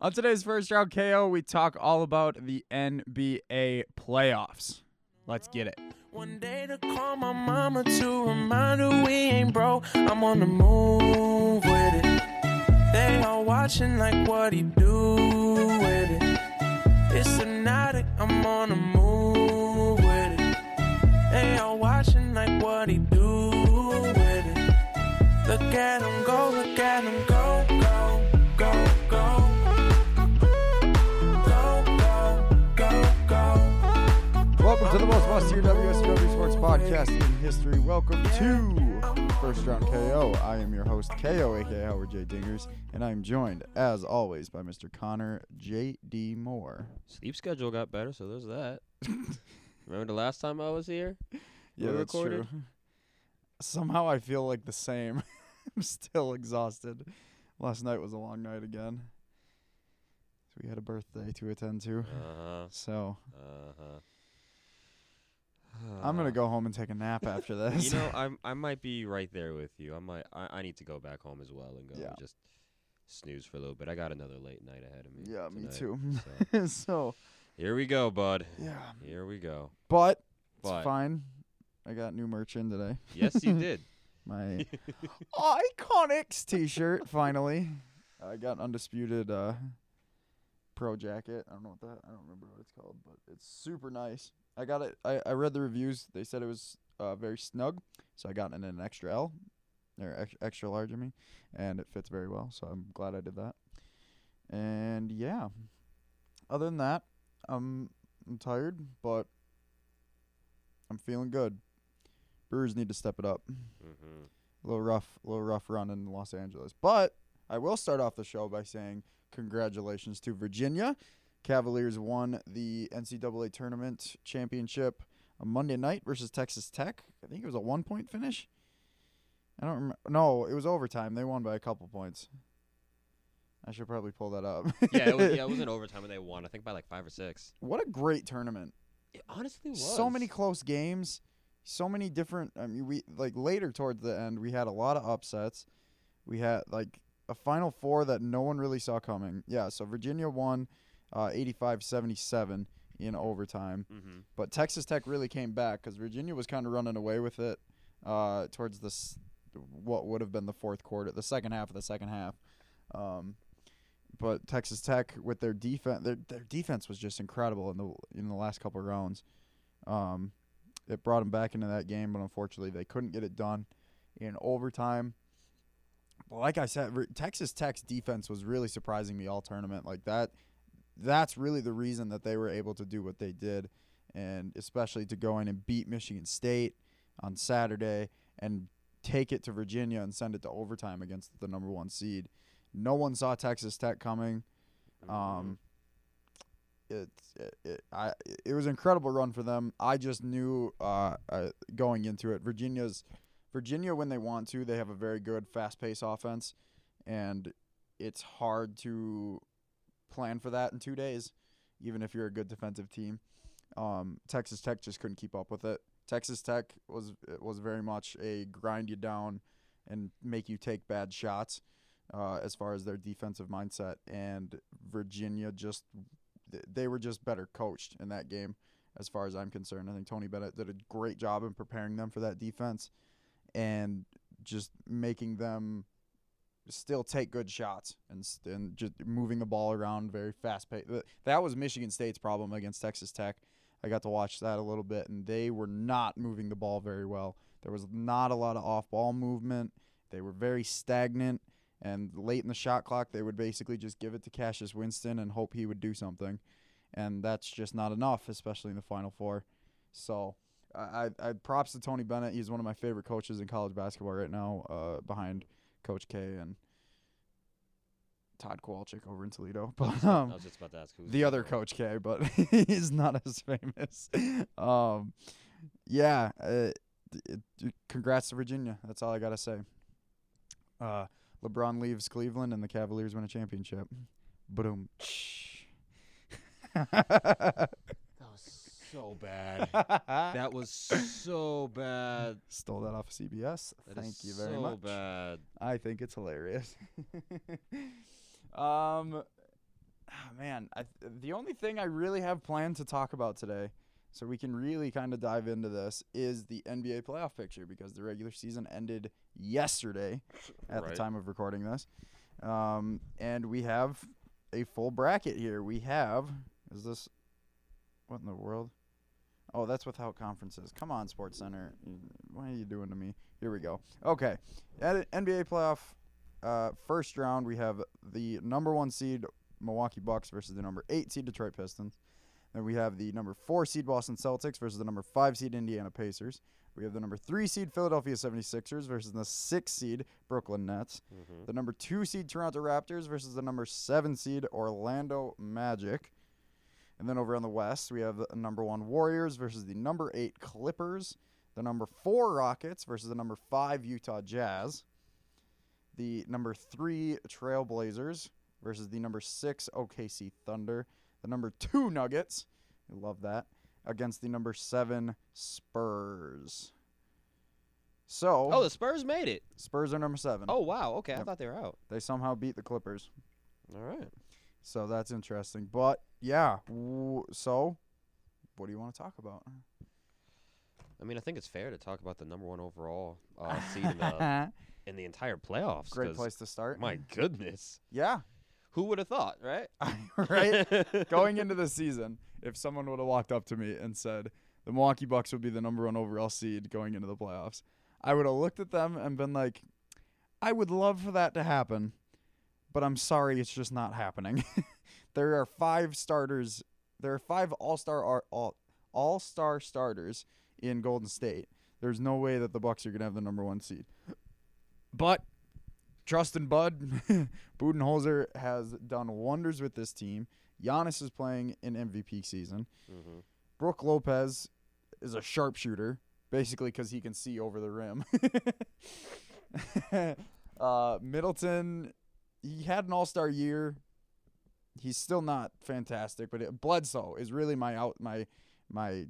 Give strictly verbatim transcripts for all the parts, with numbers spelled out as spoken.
On today's First Round K O, we talk all about the N B A playoffs. Let's get it. One day to call my mama to remind her we ain't broke. I'm on the move with it. They all watching like what he do with it. It's hypnotic, I'm on the move with it. They all watching like what he do with it. Look at him go, look at him go, go, go, go. Welcome to the most must-hear W S B W Sports podcast in history. Welcome to First Round K O. I am your host, K O, a k a. Howard J. Dingers, and I am joined, as always, by Mister Connor J D. Moore. Sleep schedule got better, so there's that. Remember the last time I was here? Yeah, that's recorded? True. Somehow I feel like the same. I'm still exhausted. Last night was a long night again. So we had a birthday to attend to. Uh-huh. So. Uh-huh. I'm gonna go home and take a nap after this. You know, I'm I might be right there with you. I might I, I need to go back home as well and go yeah. and just snooze for a little bit. I got another late night ahead of me. Yeah, tonight, me too. So. So here we go, bud. Yeah, here we go. But, but it's fine. I got new merch in today. Yes, you did. My Iconics T-shirt finally. I got an Undisputed uh, Pro jacket. I don't know what that. I don't remember what it's called, but it's super nice. I got it. I, I read the reviews. They said it was uh, very snug, so I got it in an extra L, or ex- extra large, I mean, and it fits very well, so I'm glad I did that. And, yeah, other than that, I'm, I'm tired, but I'm feeling good. Brewers need to step it up. Mm-hmm. A little rough, a little rough run in Los Angeles. But I will start off the show by saying congratulations to Virginia. Cavaliers won the N C double A tournament championship on Monday night versus Texas Tech. I think it was a one-point finish. I don't remember. No, it was overtime. They won by a couple points. I should probably pull that up. yeah, it was, yeah, it was in overtime and they won, I think, by like five or six. What a great tournament. It honestly was. So many close games, so many different – I mean, we like later towards the end, we had a lot of upsets. We had like a Final Four that no one really saw coming. Yeah, so Virginia won – Uh, eighty-five seventy-seven in overtime. Mm-hmm. But Texas Tech really came back because Virginia was kind of running away with it uh, towards this, what would have been the fourth quarter, the second half of the second half. Um, but Texas Tech, with their defense, their, their defense was just incredible in the in the last couple of rounds. Um, it brought them back into that game, but unfortunately they couldn't get it done in overtime. But like I said, Texas Tech's defense was really surprising me all tournament. Like that. That's really the reason that they were able to do what they did, and especially to go in and beat Michigan State on Saturday and take it to Virginia and send it to overtime against the number one seed. No one saw Texas Tech coming. Um, it, it, it, I, it was an incredible run for them. I just knew uh, uh, going into it, Virginia's Virginia, when they want to, they have a very good fast-paced offense, and it's hard to – plan for that in two days, even if you're a good defensive team. Um, Texas Tech just couldn't keep up with it. Texas Tech was was very much a grind you down and make you take bad shots uh, as far as their defensive mindset. And Virginia just they were just better coached in that game as far as I'm concerned. I think Tony Bennett did a great job in preparing them for that defense and just making them – still take good shots and and just moving the ball around very fast pace. That was Michigan State's problem against Texas Tech. I got to watch that a little bit, and they were not moving the ball very well. There was not a lot of off-ball movement. They were very stagnant, and late in the shot clock, they would basically just give it to Cassius Winston and hope he would do something, and that's just not enough, especially in the Final Four. So I, I props to Tony Bennett. He's one of my favorite coaches in college basketball right now, uh, behind – Coach K and Todd Kowalczyk over in Toledo. But um, I was just about to ask who's the other Coach K, but he's not as famous. Um, yeah, uh, it, it, congrats to Virginia. That's all I gotta say. Uh, LeBron leaves Cleveland and the Cavaliers win a championship. Boom. That was so bad. That was so bad. Stole that off of C B S. That Thank you very so much. So bad. I think it's hilarious. um, man, I th the only thing I really have planned to talk about today, so we can really kind of dive into this, is the N B A playoff picture, because the regular season ended yesterday at right. the time of recording this. Um, and we have a full bracket here. We have, is this, what in the world? Oh, that's without conferences. Come on, SportsCenter. What are you doing to me? Here we go. Okay. At N B A playoff uh, first round, we have the number one seed Milwaukee Bucks versus the number eight seed Detroit Pistons. Then we have the number four seed Boston Celtics versus the number five seed Indiana Pacers. We have the number three seed Philadelphia seventy-sixers versus the six seed Brooklyn Nets. Mm-hmm. The number two seed Toronto Raptors versus the number seven seed Orlando Magic. And then over on the West, we have the number one Warriors versus the number eight Clippers. The number four Rockets versus the number five Utah Jazz. The number three Trail Blazers versus the number six O K C Thunder. The number two Nuggets, I love that, against the number seven Spurs. So oh, the Spurs made it. Spurs are number seven. Oh, wow. Okay, yep. I thought they were out. They somehow beat the Clippers. All right. So that's interesting. But, yeah, so what do you want to talk about? I mean, I think it's fair to talk about the number one overall uh, seed in the, in the entire playoffs. Great place to start. My goodness. Yeah. Who would have thought, right? Right? Going into the season, if someone would have walked up to me and said the Milwaukee Bucks would be the number one overall seed going into the playoffs, I would have looked at them and been like, I would love for that to happen, but I'm sorry it's just not happening. There are five starters. There are five all-star all, all-star starters in Golden State. There's no way that the Bucks are going to have the number one seed. But Trust and Bud, Budenholzer has done wonders with this team. Giannis is playing an M V P season. Mm-hmm. Brooke Lopez is a sharpshooter, basically because he can see over the rim. uh, Middleton, he had an all-star year. He's still not fantastic, but it, Bledsoe is really my out my my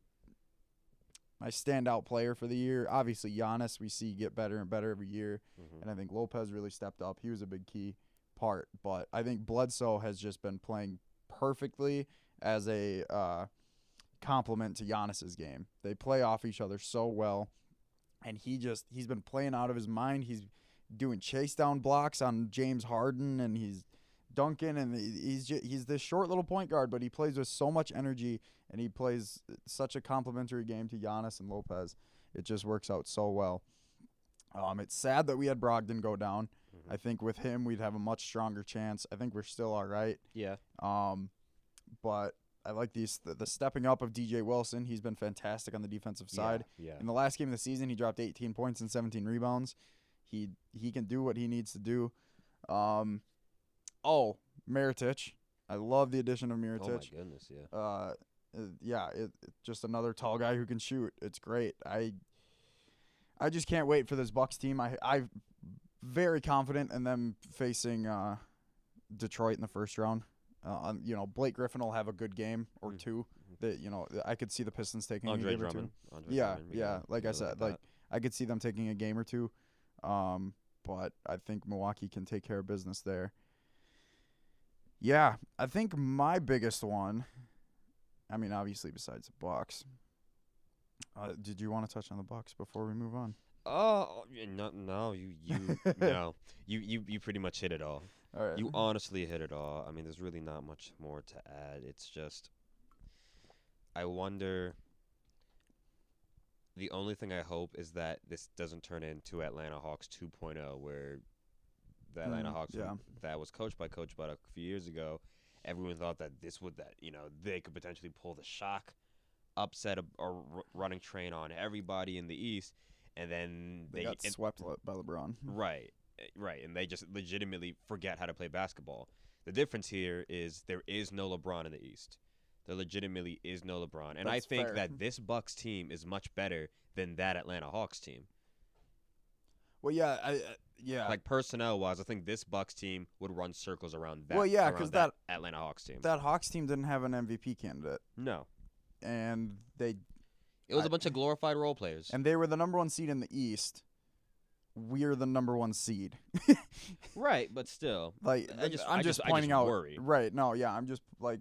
my standout player for the year. Obviously, Giannis we see get better and better every year, mm-hmm. and I think Lopez really stepped up. He was a big key part, but I think Bledsoe has just been playing perfectly as a uh, complement to Giannis's game. They play off each other so well, and he just he's been playing out of his mind. He's doing chase down blocks on James Harden, and he's dunking, and he's just, he's this short little point guard, but he plays with so much energy, and he plays such a complimentary game to Giannis and Lopez. It just works out so well. Um, it's sad that we had Brogdon go down. Mm-hmm. I think with him we'd have a much stronger chance. I think we're still all right. Yeah. Um, but I like these the, the stepping up of D J Wilson. He's been fantastic on the defensive side. Yeah, yeah. In the last game of the season, he dropped eighteen points and seventeen rebounds. He he can do what he needs to do. Um. Oh, Mirotić. I love the addition of Mirotić. Oh, my goodness, yeah. Uh, yeah, it, it, just another tall guy who can shoot. It's great. I I just can't wait for this Bucks team. I, I'm very confident in them facing uh, Detroit in the first round. Uh, you know, Blake Griffin will have a good game or mm. two. That you know, I could see the Pistons taking Andre a game Drummond. or two. Andre yeah, Drummond, yeah. Like I said, like, like I could see them taking a game or two. Um, but I think Milwaukee can take care of business there. Yeah, I think my biggest one, I mean, obviously besides the Bucks. Uh, did you want to touch on the Bucks before we move on? Oh, no, no, you, you, no, you, you, you pretty much hit it all. All right. You honestly hit it all. I mean, there's really not much more to add. It's just, I wonder. The only thing I hope is that this doesn't turn into Atlanta Hawks two point oh, where the Atlanta Hawks yeah. that was coached by Coach Bud a few years ago, everyone thought that this would that you know they could potentially pull the shock, upset a, a running train on everybody in the East, and then they, they got and, swept by LeBron. Right, right, and they just legitimately forget how to play basketball. The difference here is there is no LeBron in the East. There legitimately is no LeBron, and That's I think fair. that this Bucks team is much better than that Atlanta Hawks team. Well, yeah, I, uh, yeah. Like personnel-wise, I think this Bucks team would run circles around that. Well, yeah, because that, that Atlanta Hawks team. That Hawks team didn't have an M V P candidate. No, and they. It was I, a bunch of glorified role players. And they were the number one seed in the East, we're the number one seed. Right, but still. Like I just, I'm I just, just pointing I just out worry. Right, no, yeah, I'm just like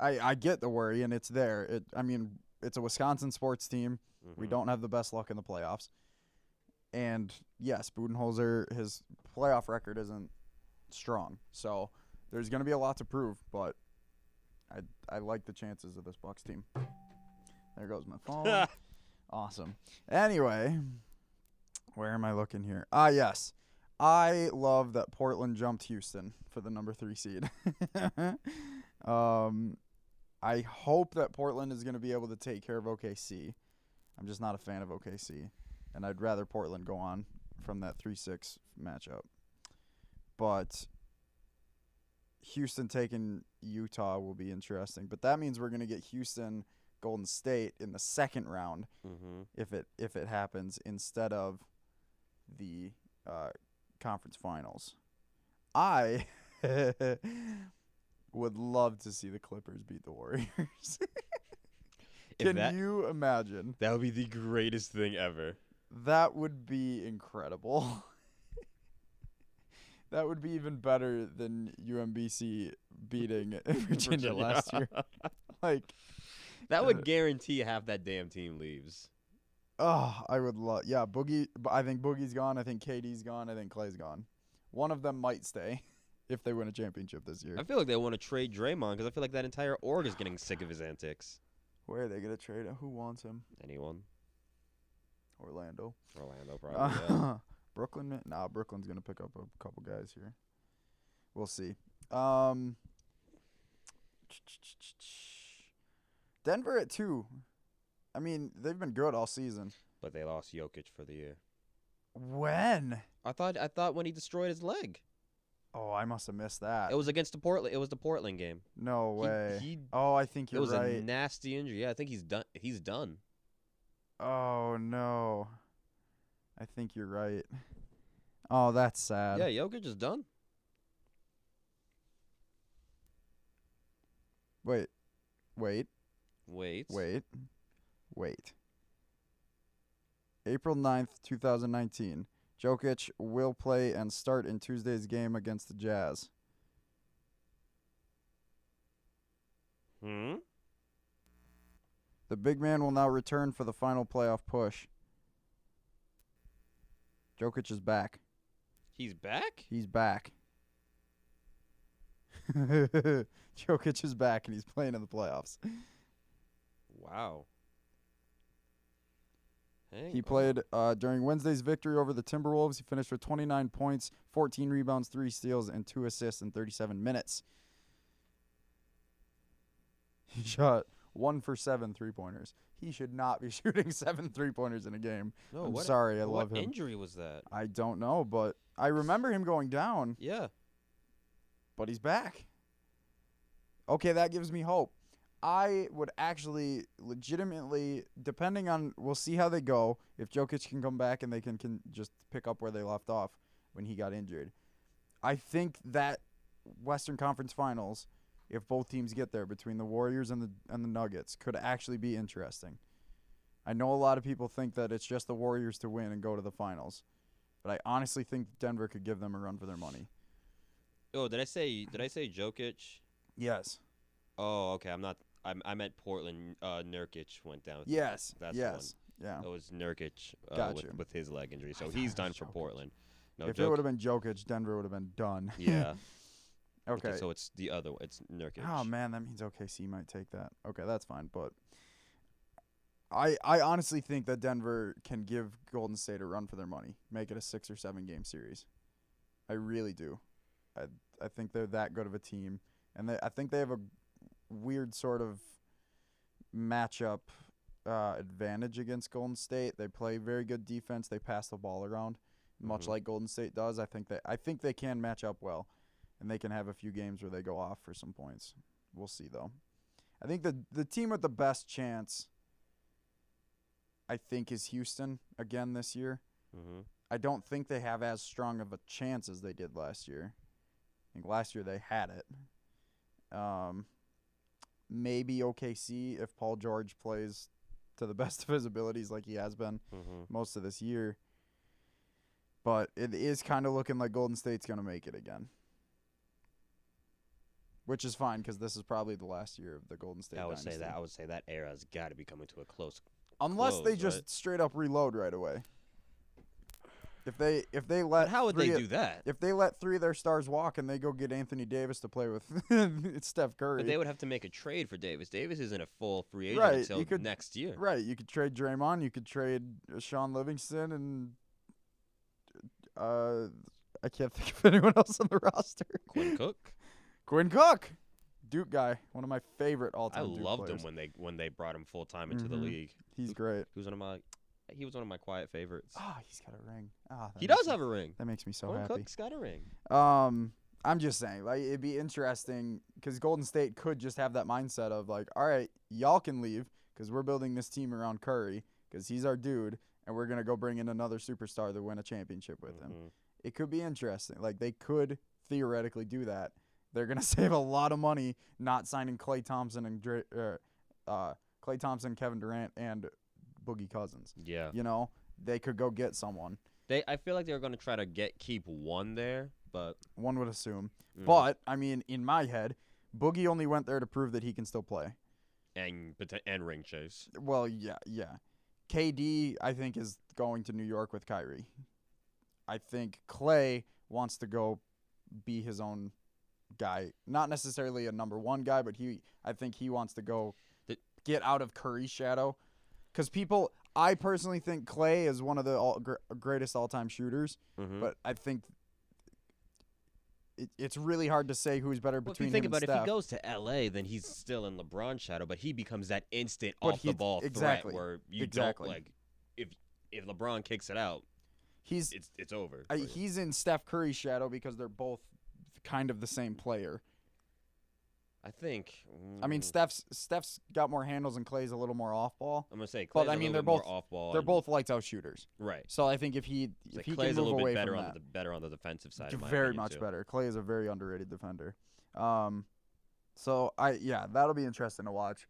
I, I get the worry and it's there. It I mean, it's a Wisconsin sports team. Mm-hmm. We don't have the best luck in the playoffs. And yes, Budenholzer, his playoff record isn't strong. So there's gonna be a lot to prove, but I I like the chances of this Bucks team. There goes my phone. Awesome. Anyway, where am I looking here? Ah, yes. I love that Portland jumped Houston for the number three seed. um, I hope that Portland is going to be able to take care of O K C. I'm just not a fan of O K C, and I'd rather Portland go on from that three six matchup. But Houston taking Utah will be interesting. But that means we're going to get Houston – Golden State in the second round, mm-hmm. if it if it happens, instead of the uh, conference finals. I would love to see the Clippers beat the Warriors. Can that, you imagine? That would be the greatest thing ever. That would be incredible. That would be even better than U M B C beating Virginia, Virginia last year. Like. That would guarantee half that damn team leaves. Oh, I would love. Yeah, Boogie. I think Boogie's gone. I think K D's gone. I think Klay's gone. One of them might stay if they win a championship this year. I feel like they want to trade Draymond because I feel like that entire org is getting oh, sick God. of his antics. Where are they going to trade him? Who wants him? Anyone. Orlando. Orlando, probably. Uh, yeah. Brooklyn. Nah, Brooklyn's going to pick up a couple guys here. We'll see. Um. Denver at two. I mean, they've been good all season. But they lost Jokic for the year. When? I thought I thought when he destroyed his leg. Oh, I must have missed that. It was against the Portland. It was the Portland game. No way. He, he, oh, I think you're right. It was right. a nasty injury. Yeah, I think he's done. He's done. Oh no. I think you're right. Oh, that's sad. Yeah, Jokic is done. Wait, wait. Wait. Wait. Wait. April ninth, two thousand nineteen. Jokic will play and start in Tuesday's game against the Jazz. Hmm? The big man will now return for the final playoff push. Jokic is back. He's back? He's back. Jokic is back and he's playing in the playoffs. Wow. Hang he on. played uh, during Wednesday's victory over the Timberwolves. He finished with twenty-nine points, fourteen rebounds, three steals, and two assists in thirty-seven minutes. He shot one for seven three-pointers. He should not be shooting seven three-pointers in a game. No, I'm what, sorry, I love him. What injury was that? I don't know, but I remember him going down. Yeah. But he's back. Okay, that gives me hope. I would actually legitimately, depending on, we'll see how they go, if Jokic can come back and they can, can just pick up where they left off when he got injured. I think that Western Conference Finals, if both teams get there, between the Warriors and the and the Nuggets, could actually be interesting. I know a lot of people think that it's just the Warriors to win and go to the finals, but I honestly think Denver could give them a run for their money. Oh, did I say did I say Jokic? Yes. Oh, okay, I'm not... I'm, I meant Portland. Uh, Nurkic went down. Yes, that's yes, one. yeah. It was Nurkic uh, gotcha. with, with his leg injury, so he's done for Jokic. Portland. No, if Jokic. it would have been Jokic, Denver would have been done. Yeah. okay. okay. So it's the other one. It's Nurkic. Oh man, that means O K C might take that. Okay, that's fine. But I I honestly think that Denver can give Golden State a run for their money, make it a six or seven game series. I really do. I I think they're that good of a team, and they, I think they have a weird sort of matchup uh, advantage against Golden State. They play very good defense. They pass the ball around, much mm-hmm. like Golden State does. I think they, I think they can match up well, and they can have a few games where they go off for some points. We'll see, though. I think the the team with the best chance, I think, is Houston again this year. Mm-hmm. I don't think they have as strong of a chance as they did last year. I think last year they had it. Um... Maybe O K C if Paul George plays to the best of his abilities like he has been mm-hmm. most of this year. But it is kind of looking like Golden State's going to make it again. Which is fine, because this is probably the last year of the Golden State I would dynasty. Say that. I would say that era has got to be coming to a close. Unless close, they just right? straight up reload right away. If they if they let but how would they do that? If they let three of their stars walk and they go get Anthony Davis to play with it's Steph Curry. But they would have to make a trade for Davis. Davis isn't a full free agent right, until could, next year. Right. You could trade Draymond. You could trade Sean Livingston and uh, I can't think of anyone else on the roster. Quinn Cook. Quinn Cook. Duke guy, one of my favorite all-time. I Duke loved players. him when they when they brought him full-time into mm-hmm. the league. He's great. He was one of my He was one of my quiet favorites. Ah, oh, he's got a ring. Oh, he does me, have a ring. That makes me so Corn happy. Cook's got a ring. Um, I'm just saying, like, it'd be interesting because Golden State could just have that mindset of like, all right, y'all can leave because we're building this team around Curry because he's our dude, and we're gonna go bring in another superstar to win a championship with mm-hmm. him. It could be interesting. Like, they could theoretically do that. They're gonna save a lot of money not signing Klay Thompson and Dr- er, uh, Klay Thompson, Kevin Durant, and Boogie Cousins. Yeah. You know, they could go get someone. They I feel like they were going to try to get keep one there, but one would assume. Mm. But I mean, in my head, Boogie only went there to prove that he can still play. And but and ring chase. Well, yeah, yeah. K D I think is going to New York with Kyrie. I think Klay wants to go be his own guy. Not necessarily a number one guy, but he I think he wants to go the, get out of Curry's shadow. Because people, I personally think Klay is one of the all, gr- greatest all-time shooters, mm-hmm. but I think it, it's really hard to say who's better well, between him and Steph. If you think about it, if he goes to L A, then he's still in LeBron's shadow, but he becomes that instant but off-the-ball exactly, threat where you exactly. don't, like, if if LeBron kicks it out, he's it's, it's over. I, he's in Steph Curry's shadow because they're both kind of the same player. I think. Mm. I mean, Steph's Steph's got more handles and Clay's a little more off ball. I'm gonna say, Clay's but I mean, a they're both off ball. They're both lights out shooters, right? So I think if he if like he Clay's can move a little bit better on that, the better on the defensive side, very much too. better. Klay is a very underrated defender. Um, so I yeah, that'll be interesting to watch.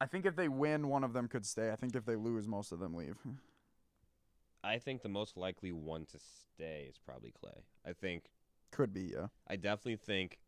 I think if they win, one of them could stay. I think if they lose, most of them leave. I think the most likely one to stay is probably Klay. I think could be yeah. I definitely think.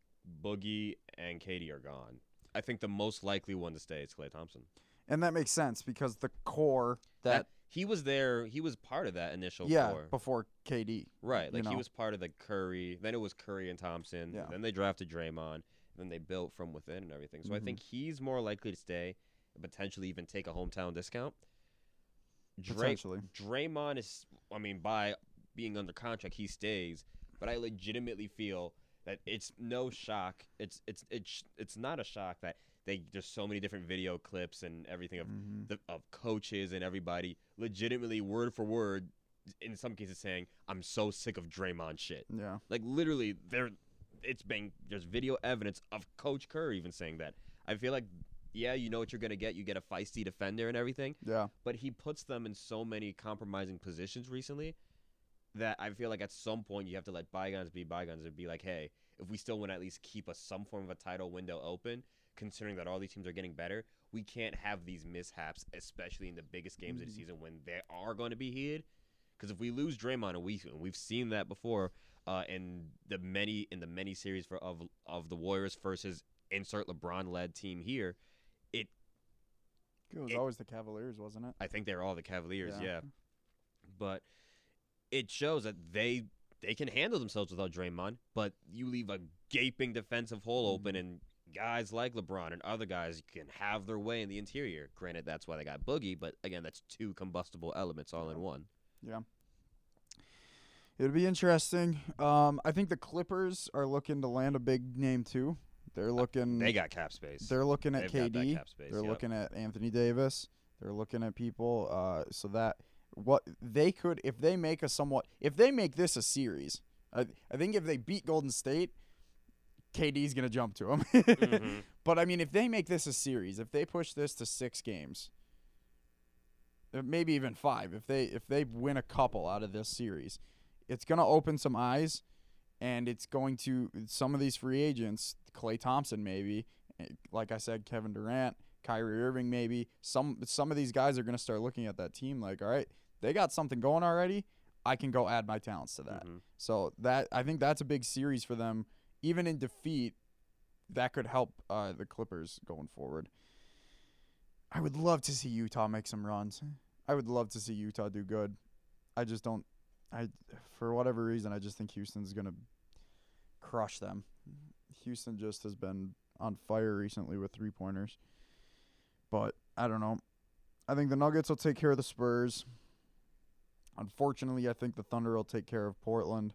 Boogie and K D are gone. I think the most likely one to stay is Klay Thompson. And that makes sense because the core that, that he was there, he was part of that initial yeah, core. Yeah, before K D. Right, like he know? was part of the Curry. Then it was Curry and Thompson. Yeah. Then they drafted Draymond. Then they built from within and everything. So mm-hmm. I think he's more likely to stay and potentially even take a hometown discount. Dray- potentially. Draymond is, I mean, by being under contract, he stays. But I legitimately feel that it's no shock. It's it's it's it's not a shock that they there's so many different video clips and everything of mm-hmm. the, of coaches and everybody legitimately word for word, in some cases saying I'm so sick of Draymond shit. Yeah, like literally there, it's been there's video evidence of Coach Kerr even saying that. I feel like yeah, you know what you're gonna get. You get a feisty defender and everything. Yeah, but he puts them in so many compromising positions recently. That I feel like at some point you have to let bygones be bygones and be like, hey, if we still want to at least keep a some form of a title window open, considering that all these teams are getting better, we can't have these mishaps, especially in the biggest games mm-hmm. of the season when they are going to be heated. Because if we lose Draymond, and we and we've seen that before uh, in the many in the many series for of of the Warriors versus insert LeBron-led team here, it it was it, always the Cavaliers, wasn't it? I think they're all the Cavaliers, yeah, yeah. but. It shows that they they can handle themselves without Draymond, but you leave a gaping defensive hole open, and guys like LeBron and other guys can have their way in the interior. Granted, that's why they got Boogie, but again, that's two combustible elements all in one. Yeah. It'll be interesting. Um, I think the Clippers are looking to land a big name, too. They're looking. Uh, they got cap space. They're looking at They've K D. Cap space, they're yep. looking at Anthony Davis. They're looking at people. Uh, so that. What they could, if they make a somewhat, if they make this a series, I, I think if they beat Golden State, K D's going to jump to them. mm-hmm. But, I mean, if they make this a series, if they push this to six games, maybe even five, if they if they win a couple out of this series, it's going to open some eyes, and it's going to, some of these free agents, Klay Thompson maybe, like I said, Kevin Durant, Kyrie Irving maybe, some some of these guys are going to start looking at that team like, all right, they got something going already. I can go add my talents to that. Mm-hmm. So that I think that's a big series for them. Even in defeat, that could help uh, the Clippers going forward. I would love to see Utah make some runs. I would love to see Utah do good. I just don't I for whatever reason I just think Houston's going to crush them. Houston just has been on fire recently with three-pointers. But I don't know. I think the Nuggets will take care of the Spurs. Unfortunately, I think the Thunder will take care of Portland.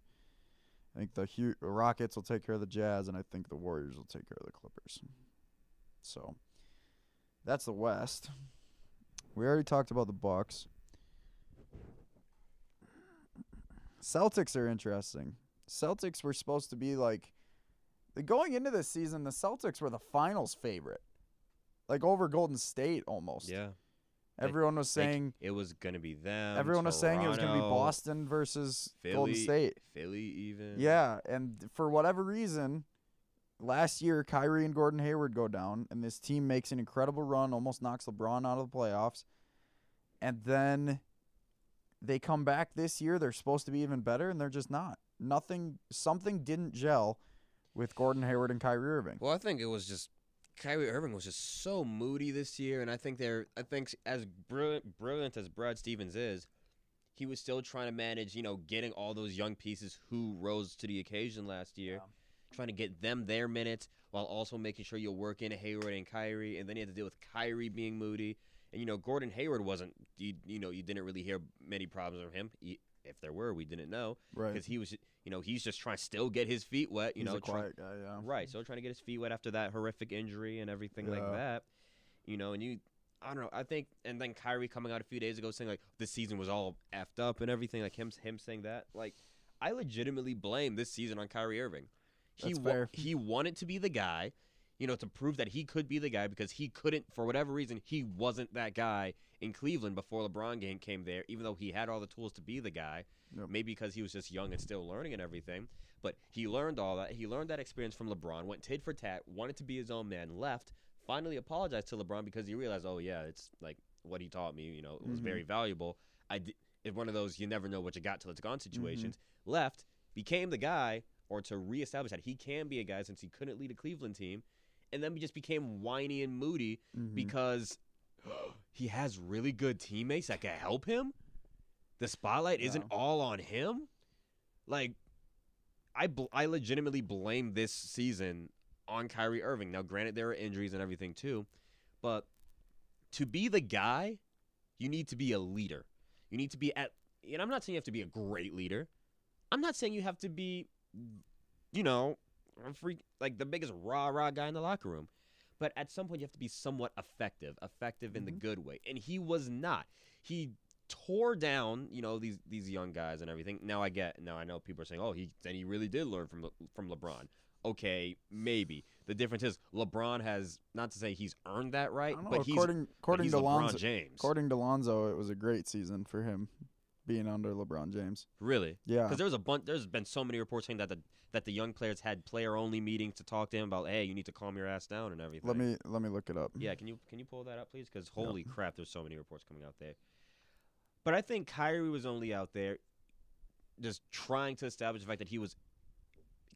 I think the H- Rockets will take care of the Jazz, and I think the Warriors will take care of the Clippers. So that's the West. We already talked about the Bucks. Celtics are interesting. Celtics were supposed to be like going into this season, the Celtics were the finals favorite, like over Golden State almost. Yeah. Everyone was saying it was going to be them. Everyone Toronto, was saying it was going to be Boston versus Philly, Golden State. Philly even. Yeah, and for whatever reason, last year Kyrie and Gordon Hayward go down, and this team makes an incredible run, almost knocks LeBron out of the playoffs. And then they come back this year. They're supposed to be even better, and they're just not. Nothing. Something didn't gel with Gordon Hayward and Kyrie Irving. Well, I think it was just – Kyrie Irving was just so moody this year, and I think they're. I think as brilliant, brilliant as Brad Stevens is, he was still trying to manage, you know, getting all those young pieces who rose to the occasion last year, yeah. trying to get them their minutes while also making sure you're working Hayward and Kyrie, and then you had to deal with Kyrie being moody, and you know Gordon Hayward wasn't. You, you know, you didn't really hear many problems from him. He, if there were, we didn't know, right? Because he was, you know, he's just trying to still get his feet wet. You he's know, a quiet trying, guy, yeah. Right, so trying to get his feet wet after that horrific injury and everything yeah. like that, you know. And you, I don't know, I think, and then Kyrie coming out a few days ago saying like this season was all effed up and everything, like him, him saying that, like I legitimately blame this season on Kyrie Irving. He That's fair. Wa- he wanted to be the guy, you know, to prove that he could be the guy because he couldn't for whatever reason. He wasn't that guy in Cleveland before LeBron came there, even though he had all the tools to be the guy, yep. maybe because he was just young and still learning and everything. But he learned all that. He learned that experience from LeBron, went tit for tat, wanted to be his own man, left, finally apologized to LeBron because he realized, oh, yeah, it's like what he taught me, you know, it was mm-hmm. very valuable. I did, it's one of those you never know what you got till it's gone situations. Mm-hmm. Left, became the guy, or to reestablish that he can be a guy since he couldn't lead a Cleveland team. And then we just became whiny and moody mm-hmm. because he has really good teammates that can help him. The spotlight yeah. isn't all on him. Like, I bl- I legitimately blame this season on Kyrie Irving. Now, granted, there are injuries and everything too, but to be the guy, you need to be a leader. You need to be at, and I'm not saying you have to be a great leader. I'm not saying you have to be, you know, I'm freak, like the biggest rah-rah guy in the locker room. But at some point, you have to be somewhat effective, effective mm-hmm. in the good way. And he was not. He tore down, you know, these these young guys and everything. Now I get, now I know people are saying, oh, he then he really did learn from from LeBron. Okay, maybe. The difference is LeBron has, not to say he's earned that right, but, know, he's, according, according but he's to LeBron Lonzo, James. According to Lonzo, it was a great season for him. Being under LeBron James, really, yeah, because there was a bunch. There's been so many reports saying that the that the young players had player only meetings to talk to him about, hey, you need to calm your ass down and everything. Let me let me look it up. Yeah, can you can you pull that up, please? Because holy yeah. crap, there's so many reports coming out there. But I think Kyrie was only out there just trying to establish the fact that he was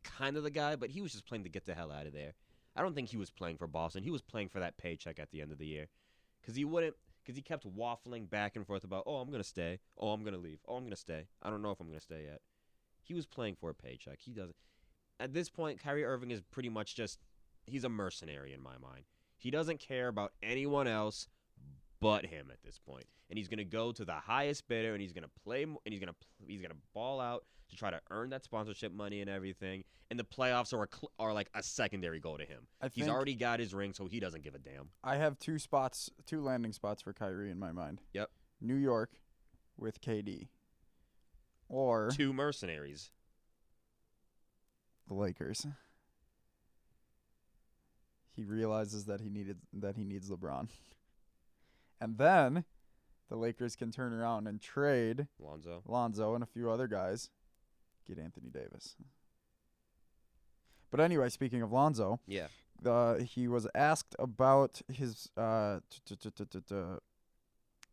kind of the guy, but he was just playing to get the hell out of there. I don't think he was playing for Boston. He was playing for that paycheck at the end of the year, because he wouldn't. Because he kept waffling back and forth about, oh, I'm going to stay. Oh, I'm going to leave. Oh, I'm going to stay. I don't know if I'm going to stay yet. He was playing for a paycheck. He doesn't. At this point, Kyrie Irving is pretty much just, he's a mercenary in my mind. He doesn't care about anyone else but him at this point. And he's going to go to the highest bidder, and he's going to play, and he's going to he's going to ball out to try to earn that sponsorship money and everything. And the playoffs are, a, are like a secondary goal to him. I he's already got his ring, so he doesn't give a damn. I have two spots, two landing spots for Kyrie in my mind. Yep. New York with K D. Or two mercenaries. The Lakers. He realizes that he needed that he needs LeBron. And then the Lakers can turn around and trade Lonzo, Lonzo, and a few other guys, get Anthony Davis. But anyway, speaking of Lonzo, yeah, uh, he was asked about his. Uh,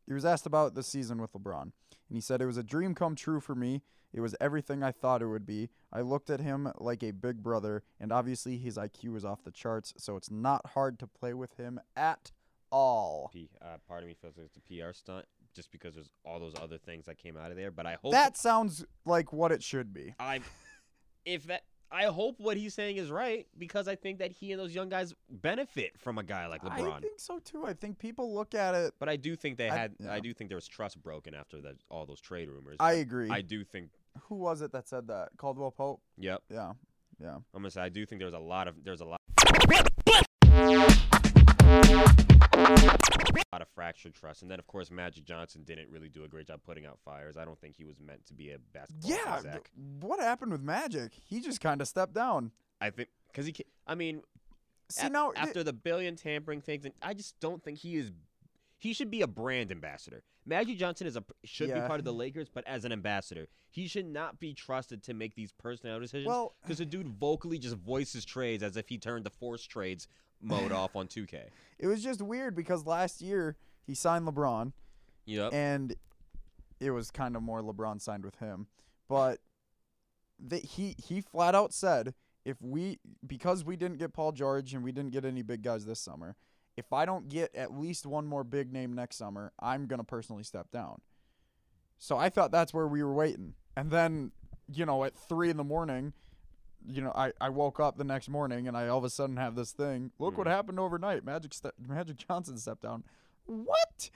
he was asked about the season with LeBron, and he said, "It was a dream come true for me. It was everything I thought it would be. I looked at him like a big brother, and obviously his I Q is off the charts, so it's not hard to play with him at all." P, uh, part of me feels like it's a P R stunt, just because there's all those other things that came out of there, but I hope... That sounds like what it should be. I, if that... I hope what he's saying is right, because I think that he and those young guys benefit from a guy like LeBron. I think so too. I think people look at it, but I do think they had. I, yeah. I do think there was trust broken after that, all those trade rumors. I agree. I do think. Who was it that said that? Caldwell Pope. Yep. Yeah. Yeah. I'm gonna say I do think there's a lot of there's a lot. A lot of fractured trust, and then of course Magic Johnson didn't really do a great job putting out fires. I don't think he was meant to be a basketball. Yeah, exec. What happened with Magic? He just kind of stepped down. I think because he, I mean, see a- now after it, the billion tampering things, and I just don't think he is. He should be a brand ambassador. Magic Johnson is a should yeah. be part of the Lakers, but as an ambassador, he should not be trusted to make these personnel decisions. Well, because the dude vocally just voices trades as if he turned the forced trades mode off on two K. It was just weird because last year he signed LeBron. Yep. And it was kind of more LeBron signed with him. But the, he he flat out said, if we because we didn't get Paul George and we didn't get any big guys this summer, if I don't get at least one more big name next summer, I'm going to personally step down. So I thought that's where we were waiting. And then, you know, at three in the morning, you know, I, I woke up the next morning and I all of a sudden have this thing. Look mm. what happened overnight. Magic ste- Magic Johnson stepped down. What?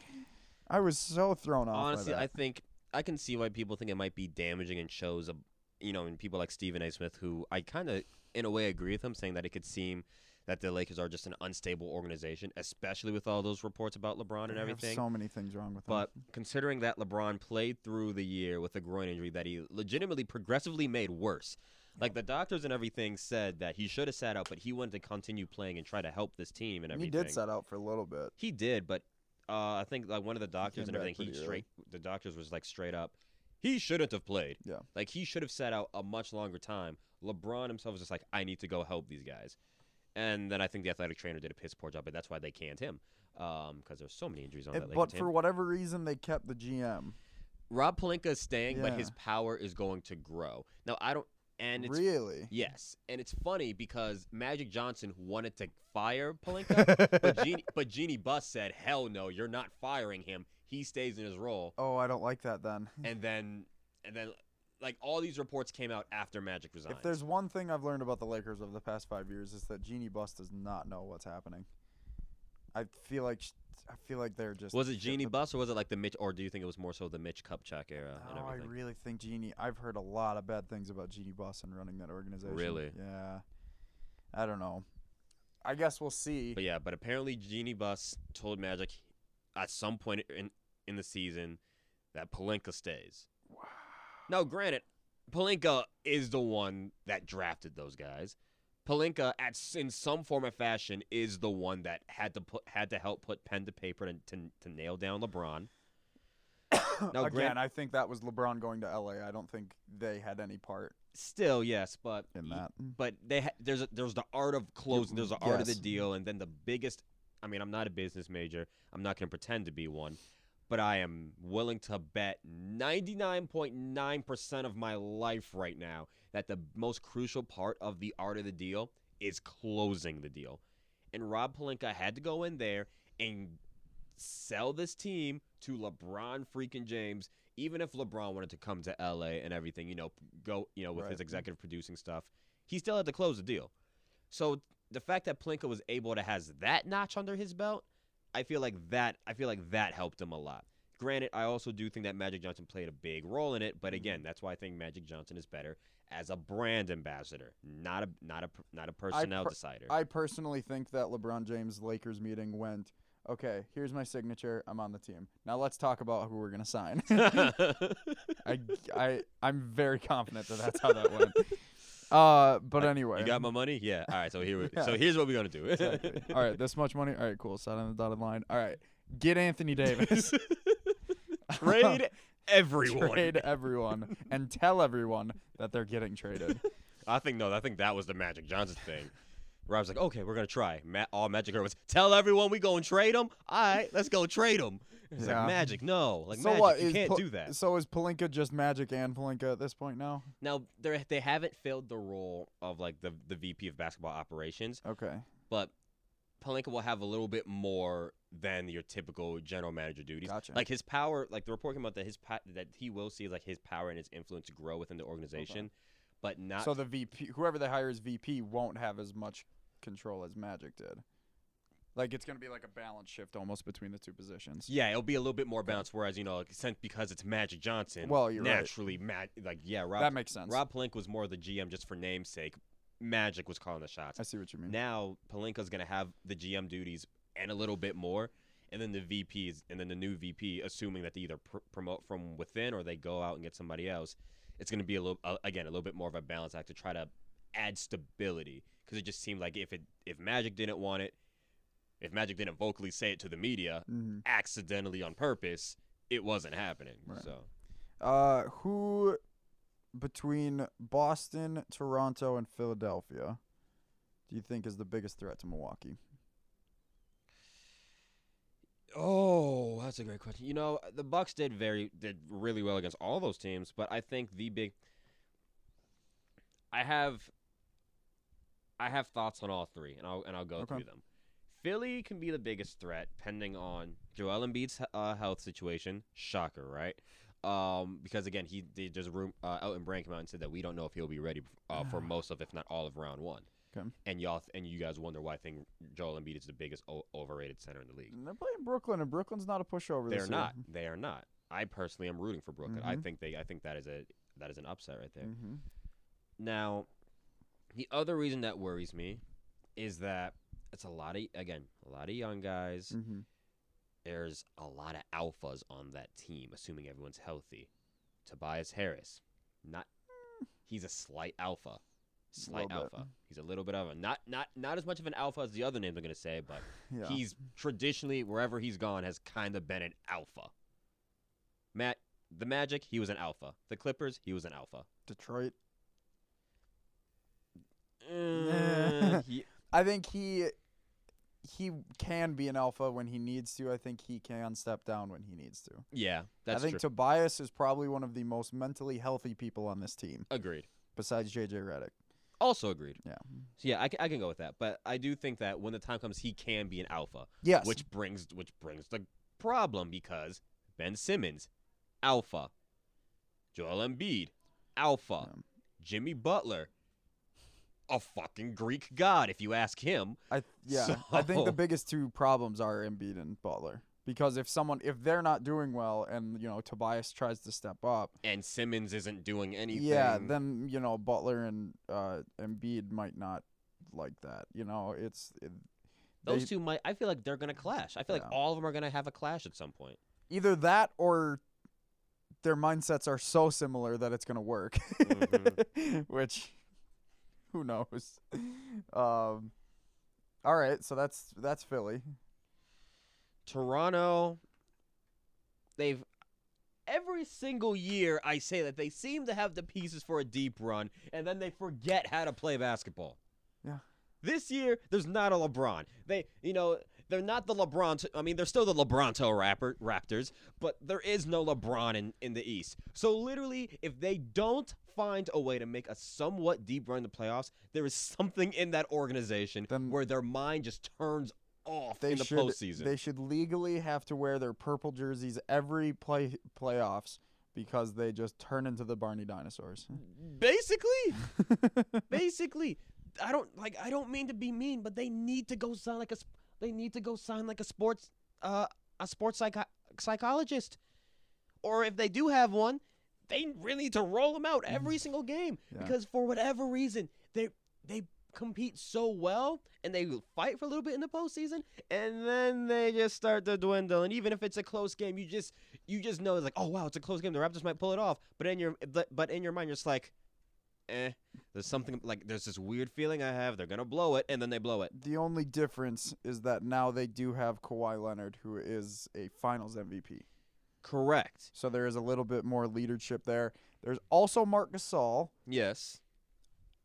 I was so thrown off. Honestly, by that. I think I can see why people think it might be damaging and shows, a, you know, and people like Stephen A. Smith, who I kind of, in a way, agree with him, saying that it could seem that the Lakers are just an unstable organization, especially with all those reports about LeBron and everything. There's so many things wrong with him. But considering that LeBron played through the year with a groin injury that he legitimately progressively made worse. Like, the doctors and everything said that he should have sat out, but he wanted to continue playing and try to help this team and everything. He did sat out for a little bit. He did, but uh, I think, like, one of the doctors and everything, he straight the doctors was, like, straight up, he shouldn't have played. Yeah. Like, he should have sat out a much longer time. LeBron himself was just like, I need to go help these guys. And then I think the athletic trainer did a piss poor job, but that's why they canned him because um, there's so many injuries on it, that Lakers But for team. Whatever reason, they kept the G M. Rob Pelinka is staying, yeah. but his power is going to grow. Now, I don't... And it's, really? Yes. And it's funny because Magic Johnson wanted to fire Pelinka, but, Genie, but Genie Buss said, hell no, you're not firing him. He stays in his role. Oh, I don't like that then. And then, and then, like, all these reports came out after Magic resigned. If there's one thing I've learned about the Lakers over the past five years, it's that Genie Buss does not know what's happening. I feel like I feel like they're just. Was it Genie Buss or was it like the Mitch, or do you think it was more so the Mitch Kupchak era? No, and everything? I really think Genie. I've heard a lot of bad things about Genie Buss and running that organization. Really? Yeah. I don't know. I guess we'll see. But yeah, but apparently Genie Buss told Magic at some point in in the season that Pelinka stays. Wow. Now, granted, Pelinka is the one that drafted those guys. Pelinka, at in some form or fashion, is the one that had to put had to help put pen to paper to to, to nail down LeBron. Now, again, Grant, I think that was LeBron going to L A. I don't think they had any part. Still, yes, but in that, but they ha- there's a, there's the art of closing, there's the yes. art of the deal, and then the biggest. I mean, I'm not a business major. I'm not going to pretend to be one, but I am willing to bet ninety-nine point nine percent of my life right now that the most crucial part of the art of the deal is closing the deal. And Rob Pelinka had to go in there and sell this team to LeBron freaking James, even if LeBron wanted to come to L A and everything, you know, go, you know, with right. his executive producing stuff, he still had to close the deal. So the fact that Pelinka was able to has that notch under his belt, I feel like that I feel like that helped him a lot. Granted, I also do think that Magic Johnson played a big role in it, but again, that's why I think Magic Johnson is better as a brand ambassador, not a not a not a personnel I per- decider. I personally think that LeBron James Lakers meeting went, okay, here's my signature, I'm on the team. Now let's talk about who we're going to sign. I I I'm very confident that that's how that went. Uh, but like, anyway, you got my money? Yeah. All right. So here, we, yeah. so here's what we're gonna do. Exactly. All right. This much money. All right. Cool. Sign on the dotted line. All right. Get Anthony Davis. Trade everyone. Trade everyone, and tell everyone that they're getting traded. I think no. I think that was the Magic Johnson thing. Rob's like, okay, we're going to try. Ma- all Magic heard was, tell everyone we going to trade him. All right, let's go trade him. It's yeah. like, Magic, no. Like, so Magic, what? you is can't P- do that. So is Pelinka just Magic and Pelinka at this point now? Now, they haven't filled the role of, like, the, the V P of basketball operations. Okay. But Pelinka will have a little bit more than your typical general manager duties. Gotcha. Like, his power, like, the report came out that, his po- that he will see, like, his power and his influence grow within the organization. Okay. But not so the V P, whoever they hire as V P, won't have as much control as Magic did. Like, it's going to be like a balance shift almost between the two positions. Yeah, it'll be a little bit more balanced, whereas, you know, since because it's Magic Johnson, well, you're naturally, right. Ma- like, yeah, Rob, that makes sense. Rob Pelinka was more the G M just for namesake. Magic was calling the shots. I see what you mean. Now, Pelinka's going to have the G M duties and a little bit more, and then the V Ps, and then the new V P, assuming that they either pr- promote from within or they go out and get somebody else. It's going to be a little, uh, again, a little bit more of a balance act to try to add stability, because it just seemed like if it if Magic didn't want it, if Magic didn't vocally say it to the media, mm-hmm. accidentally on purpose, it wasn't happening. Right. So, uh, who between Boston, Toronto, and Philadelphia do you think is the biggest threat to Milwaukee? Oh, that's a great question. You know, the Bucks did very did really well against all those teams, but I think the big I have I have thoughts on all three, and I'll and I'll go okay. through them. Philly can be the biggest threat, depending on Joel Embiid's uh, health situation. Shocker, right? Um, because again, he did just room uh, Elton Brand came out and said that we don't know if he'll be ready uh, for most of, if not all of, round one. Okay. And y'all th- and you guys wonder why I think Joel Embiid is the biggest o- overrated center in the league. And they're playing Brooklyn, and Brooklyn's not a pushover. They're not. Year. They are not. I personally am rooting for Brooklyn. Mm-hmm. I think they. I think that is a that is an upset right there. Mm-hmm. Now, the other reason that worries me is that it's a lot of again a lot of young guys. Mm-hmm. There's a lot of alphas on that team, assuming everyone's healthy. Tobias Harris, not he's a slight alpha. Slight alpha. Bit. He's a little bit of a not not not as much of an alpha as the other names I'm gonna say, but yeah. he's traditionally wherever he's gone has kind of been an alpha. Matt, the Magic, he was an alpha. The Clippers, he was an alpha. Detroit. Uh, he, I think he he can be an alpha when he needs to. I think he can step down when he needs to. Yeah, that's true. I think true. Tobias is probably one of the most mentally healthy people on this team. Agreed. Besides J J Redick. Also agreed. Yeah. So yeah, I, I can go with that, but I do think that when the time comes, he can be an alpha. Yes. Which brings which brings the problem because Ben Simmons, alpha. Joel Embiid, alpha. Yeah. Jimmy Butler, a fucking Greek god if you ask him. I yeah. So... I think the biggest two problems are Embiid and Butler. Because if someone, if they're not doing well, and you know Tobias tries to step up, and Simmons isn't doing anything, yeah, then you know Butler and uh, Embiid might not like that. You know, it's it, those they, two might. I feel like they're gonna clash. I feel yeah. like all of them are gonna have a clash at some point. Either that, or their mindsets are so similar that it's gonna work. Mm-hmm. Which, who knows? Um, all right, so that's that's Philly. Toronto, they've every single year I say that they seem to have the pieces for a deep run, and then they forget how to play basketball. Yeah. This year, there's not a LeBron. They, you know, they're not the LeBron. I mean, they're still the LeBronto rapper, Raptors, but there is no LeBron in, in the East. So literally, if they don't find a way to make a somewhat deep run in the playoffs, there is something in that organization then- where their mind just turns off they in the should, postseason. They should legally have to wear their purple jerseys every play playoffs because they just turn into the Barney dinosaurs. Basically, basically, I don't like. I don't mean to be mean, but they need to go sign like a. They need to go sign like a sports, uh, a sports psycho- psychologist, or if they do have one, they really need to roll them out every single game yeah. because for whatever reason they they. compete so well, and they fight for a little bit in the postseason, and then they just start to dwindle. And even if it's a close game, you just you just know it's like, oh wow, it's a close game. The Raptors might pull it off, but in your but, but in your mind, you're just like, eh. There's something like there's this weird feeling I have. They're gonna blow it, and then they blow it. The only difference is that now they do have Kawhi Leonard, who is a Finals M V P. Correct. So there is a little bit more leadership there. There's also Marc Gasol. Yes.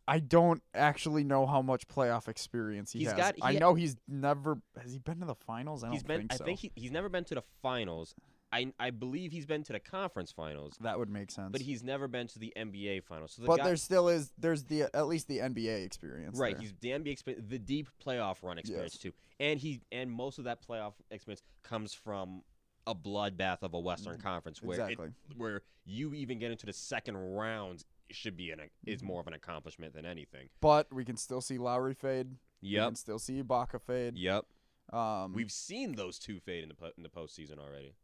I don't actually know how much playoff experience he he's has. Got, he I know ha- he's never – has he been to the finals? I he's don't been, think so. I think he, he's never been to the finals. I I believe he's been to the conference finals. That would make sense. But he's never been to the N B A finals. So the but guy, there still is – there's the at least the N B A experience. Right. There. He's the N B A experience, the deep playoff run experience yes. too. And he and most of that playoff experience comes from a bloodbath of a Western Conference where exactly. it, where you even get into the second round should be an is more of an accomplishment than anything. But we can still see Lowry fade. Yep. We can still see Ibaka fade. Yep. Um, We've seen those two fade in the in the postseason already.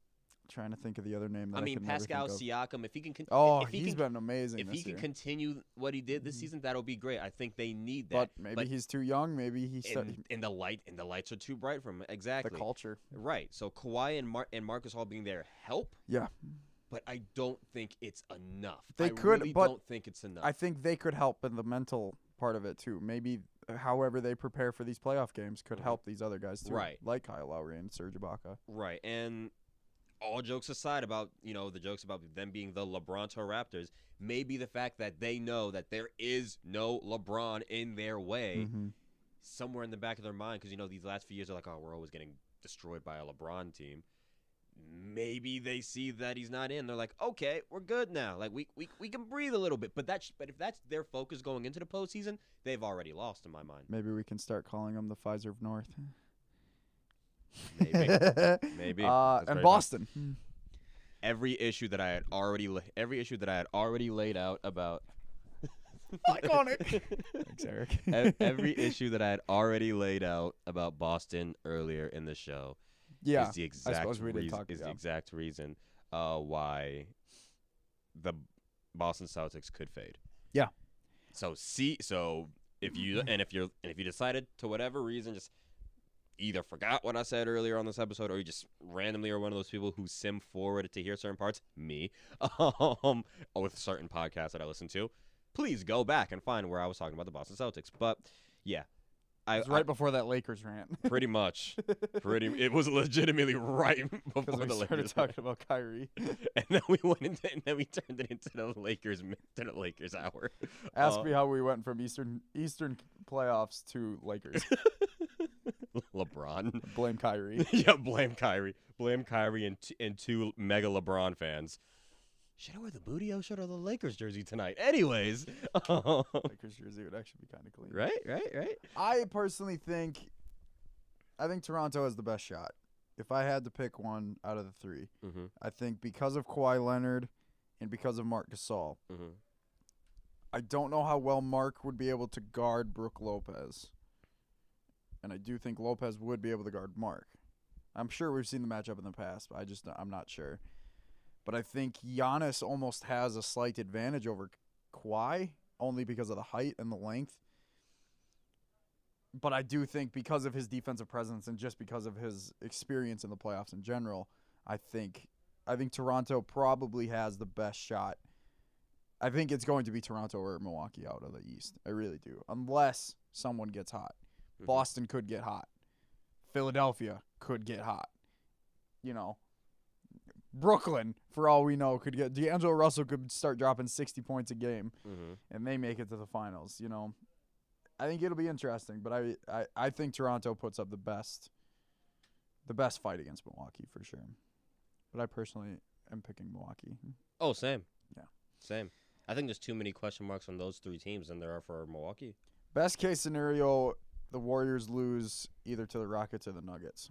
Trying to think of the other name. That I mean, I Pascal Siakam. If he can, con- oh, if he he's can, been amazing. If this he can year. continue what he did this season, that'll be great. I think they need that. But maybe but he's too young. Maybe he. And, and the light and the lights are too bright for him. Exactly. The culture. Right. So Kawhi and Mar- and Marcus Hall being there help. Yeah. But I don't think it's enough. They I could, really but don't think it's enough. I think they could help in the mental part of it too. Maybe however they prepare for these playoff games could help these other guys too. Right. Like Kyle Lowry and Serge Ibaka. Right. And all jokes aside about, you know, the jokes about them being the LeBron Raptors, maybe the fact that they know that there is no LeBron in their way mm-hmm. somewhere in the back of their mind, because, you know, these last few years are like, oh, we're always getting destroyed by a LeBron team. Maybe they see that he's not in. They're like, okay, we're good now. Like, we we, we can breathe a little bit. But that's, but if that's their focus going into the postseason, they've already lost in my mind. Maybe we can start calling them the Pfizer of North. Maybe. Maybe. Uh, and Boston. Fun. Every issue that I had already la- every issue that I had already laid out about iconic. Thanks, Eric. Every issue that I had already laid out about Boston earlier in the show yeah, is the exact we reason talk, is yeah. the exact reason uh, why the Boston Celtics could fade. Yeah. So see so if you and if you're and if you decided to whatever reason just either forgot what I said earlier on this episode, or you just randomly are one of those people who sim forward to hear certain parts, me, um, with certain podcasts that I listen to, please go back and find where I was talking about the Boston Celtics. But, yeah. I, it was right I, before that Lakers rant. Pretty much. pretty. It was legitimately right before the Lakers we started Lakers talking rant. about Kyrie. and then we went into, and then we turned it into the Lakers, to the Lakers hour. Ask uh, me how we went from Eastern Eastern playoffs to Lakers. LeBron. Blame Kyrie. yeah, blame Kyrie. Blame Kyrie and t- and two mega LeBron fans. Should I wear the Budio shirt or the Lakers jersey tonight? Anyways. Um, Lakers jersey would actually be kind of clean. Right, right, right. I personally think I think Toronto has the best shot. If I had to pick one out of the three, mm-hmm. I think because of Kawhi Leonard and because of Marc Gasol, mm-hmm. I don't know how well Mark would be able to guard Brooke Lopez. And I do think Lopez would be able to guard Mark. I'm sure we've seen the matchup in the past, but I just I'm not sure. But I think Giannis almost has a slight advantage over Kawhi only because of the height and the length. But I do think because of his defensive presence and just because of his experience in the playoffs in general, I think I think Toronto probably has the best shot. I think it's going to be Toronto or Milwaukee out of the East. I really do. Unless someone gets hot. Boston could get hot. Philadelphia could get hot. You know, Brooklyn, for all we know, could get – D'Angelo Russell could start dropping sixty points a game, mm-hmm. and they make it to the finals, you know. I think it'll be interesting, but I, I, I think Toronto puts up the best the best fight against Milwaukee for sure. But I personally am picking Milwaukee. Oh, same. Yeah. Same. I think there's too many question marks on those three teams than there are for Milwaukee. Best case scenario – the Warriors lose either to the Rockets or the Nuggets.